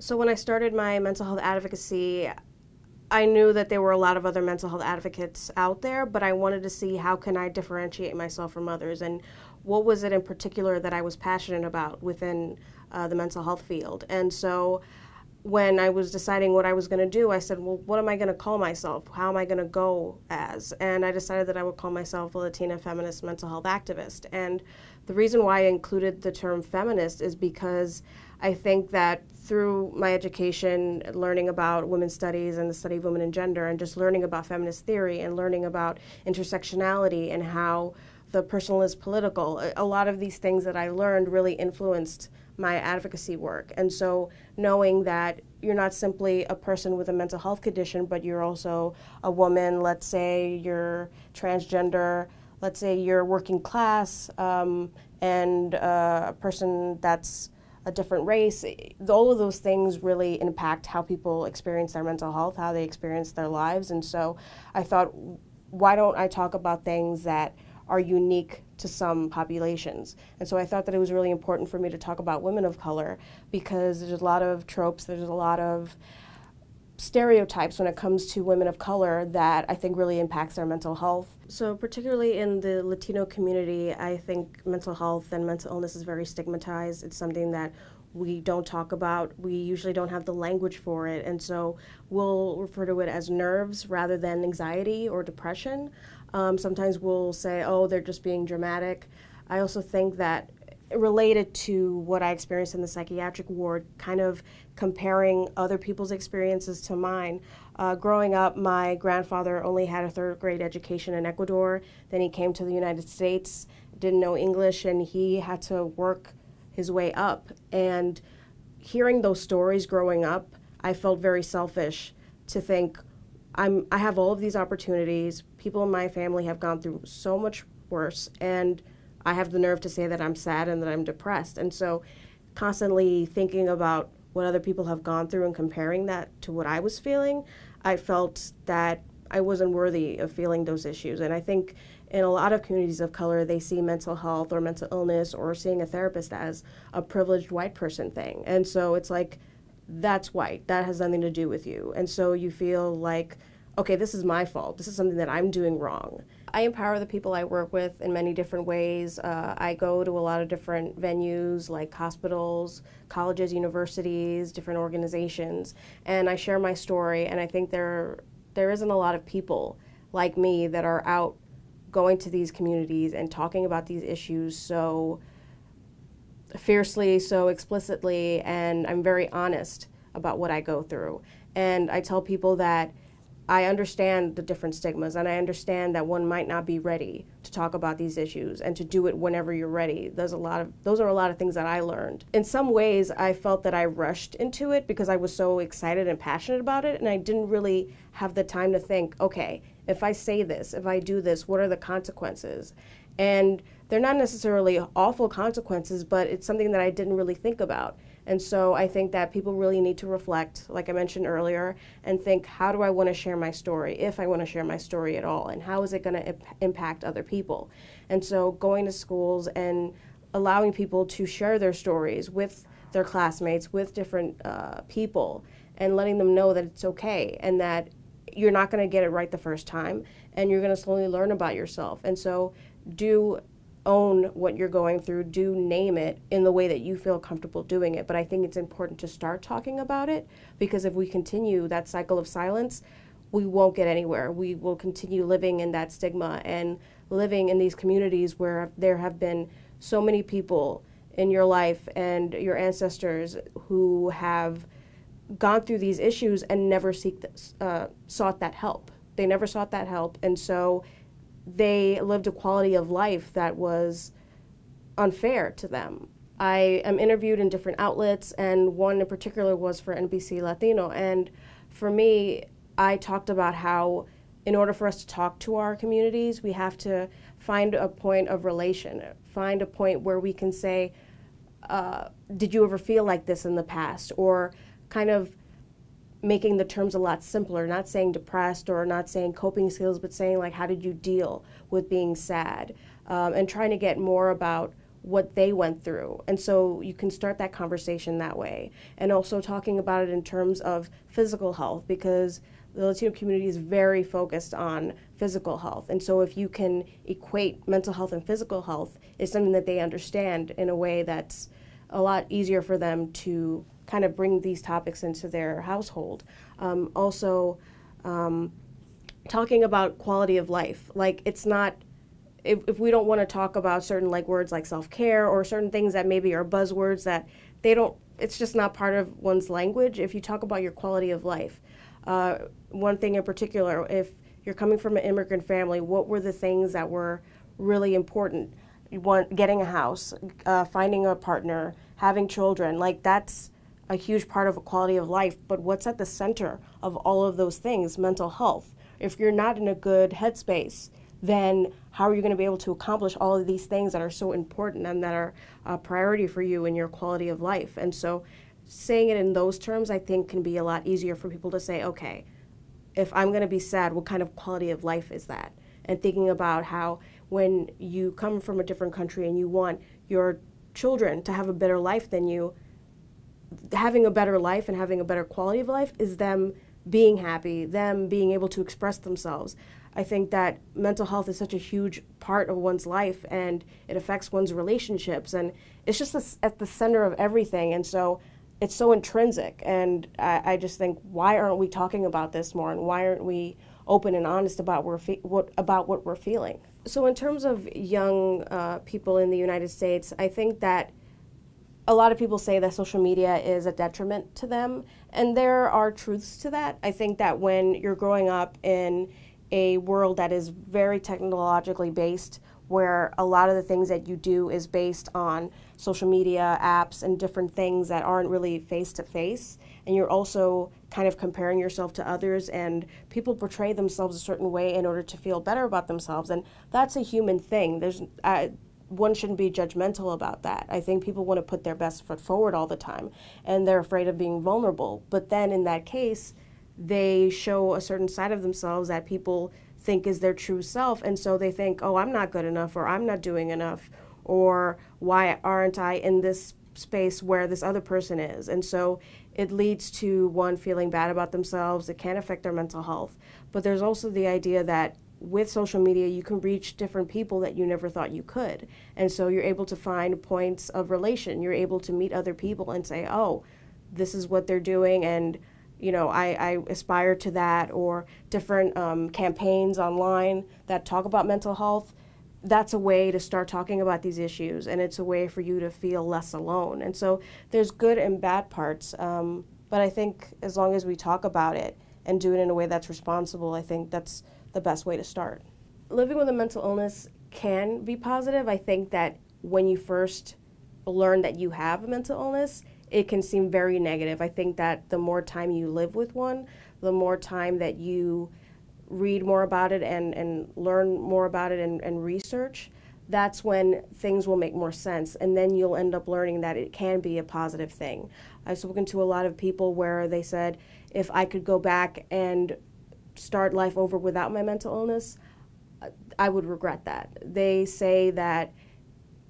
So when I started my mental health advocacy, I knew that there were a lot of other mental health advocates out there, but I wanted to see how can I differentiate myself from others, and what was it in particular that I was passionate about within the mental health field. And so when I was deciding what I was going to do, I said, well, what am I going to call myself? How am I going to go as? And I decided that I would call myself a Latina feminist mental health activist. And the reason why I included the term feminist is because I think that through my education, learning about women's studies and the study of women and gender, and just learning about feminist theory and learning about intersectionality and how the personal is political, a lot of these things that I learned really influenced my advocacy work. And so knowing that you're not simply a person with a mental health condition, but you're also a woman, let's say you're transgender, let's say you're working class, and a person that's a different race, all of those things really impact how people experience their mental health, how they experience their lives. And so I thought, why don't I talk about things that are unique to some populations? And so I thought that it was really important for me to talk about women of color, because there's a lot of tropes, there's a lot of stereotypes when it comes to women of color that I think really impacts their mental health. So particularly in the Latino community, I think mental health and mental illness is very stigmatized. It's something that we don't talk about. We usually don't have the language for it, and so we'll refer to it as nerves rather than anxiety or depression. Sometimes we'll say, oh, they're just being dramatic. I also think that related to what I experienced in the psychiatric ward, kind of comparing other people's experiences to mine. Growing up, my grandfather only had a third grade education in Ecuador. Then he came to the United States, didn't know English, and he had to work his way up. And hearing those stories growing up, I felt very selfish to think, I have all of these opportunities, people in my family have gone through so much worse, and I have the nerve to say that I'm sad and that I'm depressed. And so constantly thinking about what other people have gone through and comparing that to what I was feeling, I felt that I wasn't worthy of feeling those issues. And I think in a lot of communities of color, they see mental health or mental illness or seeing a therapist as a privileged white person thing. And so it's like, that's white, that has nothing to do with you. And so you feel like, okay, this is my fault, this is something that I'm doing wrong. I empower the people I work with in many different ways. I go to a lot of different venues like hospitals, colleges, universities, different organizations, and I share my story, and I think there isn't a lot of people like me that are out going to these communities and talking about these issues so fiercely, so explicitly, and I'm very honest about what I go through. And I tell people that I understand the different stigmas, and I understand that one might not be ready to talk about these issues and to do it whenever you're ready. Those are a lot of things that I learned. In some ways, I felt that I rushed into it because I was so excited and passionate about it, and I didn't really have the time to think, okay, if I say this, if I do this, what are the consequences? And they're not necessarily awful consequences, but it's something that I didn't really think about. And so I think that people really need to reflect, like I mentioned earlier, and think, how do I want to share my story, if I want to share my story at all, and how is it going to impact other people? And so going to schools and allowing people to share their stories with their classmates, with different people, and letting them know that it's okay, and that you're not going to get it right the first time, and you're going to slowly learn about yourself. And so do own what you're going through, do name it in the way that you feel comfortable doing it. But I think it's important to start talking about it, because if we continue that cycle of silence, we won't get anywhere. We will continue living in that stigma and living in these communities where there have been so many people in your life and your ancestors who have gone through these issues and never sought that help. They never sought that help, and so they lived a quality of life that was unfair to them. I am interviewed in different outlets, and one in particular was for NBC Latino. And for me, I talked about how in order for us to talk to our communities, we have to find a point of relation, find a point where we can say, did you ever feel like this in the past? Or kind of making the terms a lot simpler, not saying depressed or not saying coping skills, but saying like, how did you deal with being sad? And trying to get more about what they went through. And so you can start that conversation that way. And also talking about it in terms of physical health, because the Latino community is very focused on physical health. And so if you can equate mental health and physical health, it's something that they understand in a way that's a lot easier for them to kind of bring these topics into their household. Talking about quality of life, like it's not, if we don't want to talk about certain like words like self-care or certain things that maybe are buzzwords that they don't, it's just not part of one's language. If you talk about your quality of life, one thing in particular, if you're coming from an immigrant family, what were the things that were really important? Getting a house, finding a partner, having children, like that's a huge part of a quality of life. But what's at the center of all of those things? Mental health. If you're not in a good headspace, then how are you going to be able to accomplish all of these things that are so important and that are a priority for you in your quality of life? And so saying it in those terms, I think, can be a lot easier for people to say, okay, if I'm going to be sad, what kind of quality of life is that? And thinking about how when you come from a different country and you want your children to have a better life than you, having a better life and having a better quality of life is them being happy, them being able to express themselves. I think that mental health is such a huge part of one's life, and it affects one's relationships, and it's just at the center of everything, and so it's so intrinsic. And I just think, why aren't we talking about this more, and why aren't we open and honest about what we're feeling? So in terms of young people in the United States, I think that a lot of people say that social media is a detriment to them, and there are truths to that. I think that when you're growing up in a world that is very technologically based, where a lot of the things that you do is based on social media apps and different things that aren't really face-to-face, and you're also kind of comparing yourself to others, and people portray themselves a certain way in order to feel better about themselves, and that's a human thing. One shouldn't be judgmental about that. I think people want to put their best foot forward all the time, and they're afraid of being vulnerable, but then in that case, they show a certain side of themselves that people think is their true self, and so they think, oh, I'm not good enough, or I'm not doing enough, or why aren't I in this space where this other person is? And so it leads to one feeling bad about themselves. It can affect their mental health. But there's also the idea that with social media, you can reach different people that you never thought you could. And so you're able to find points of relation. You're able to meet other people and say, oh, this is what they're doing, and you know, I aspire to that, or different campaigns online that talk about mental health. That's a way to start talking about these issues, and it's a way for you to feel less alone. And so there's good and bad parts, but I think as long as we talk about it and do it in a way that's responsible, I think that's the best way to start. Living with a mental illness can be positive. I think that when you first learn that you have a mental illness, it can seem very negative. I think that the more time you live with one, the more time that you read more about it and learn more about it and research, that's when things will make more sense. And then you'll end up learning that it can be a positive thing. I've spoken to a lot of people where they said, if I could go back and start life over without my mental illness, I would regret that. They say that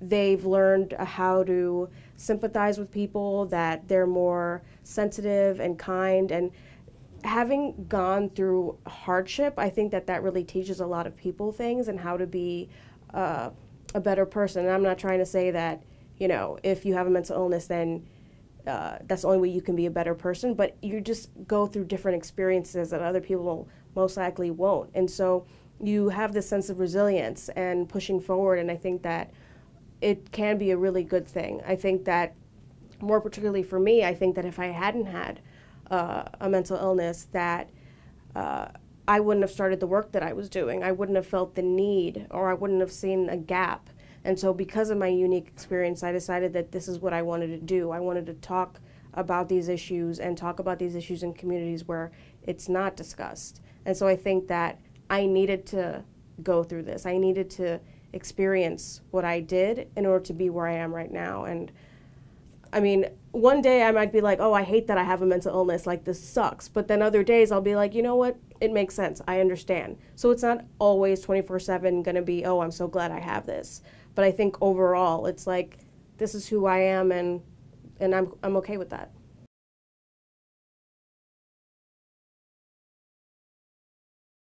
they've learned how to sympathize with people, that they're more sensitive and kind, and having gone through hardship, I think that that really teaches a lot of people things and how to be a better person. And I'm not trying to say that, you know, if you have a mental illness, then that's the only way you can be a better person, but you just go through different experiences that other people most likely won't. And so you have this sense of resilience and pushing forward, and I think that it can be a really good thing. I think that, more particularly for me, I think that if I hadn't had a mental illness, that I wouldn't have started the work that I was doing. I wouldn't have felt the need, or I wouldn't have seen a gap. And so because of my unique experience, I decided that this is what I wanted to do. I wanted to talk about these issues and talk about these issues in communities where it's not discussed. And so I think that I needed to go through this. I needed to experience what I did in order to be where I am right now. And I mean, one day I might be like, oh, I hate that I have a mental illness, like this sucks. But then other days I'll be like, you know what, it makes sense, I understand. So it's not always 24/7 gonna be, oh, I'm so glad I have this. But I think overall, it's like, this is who I am, and I'm okay with that.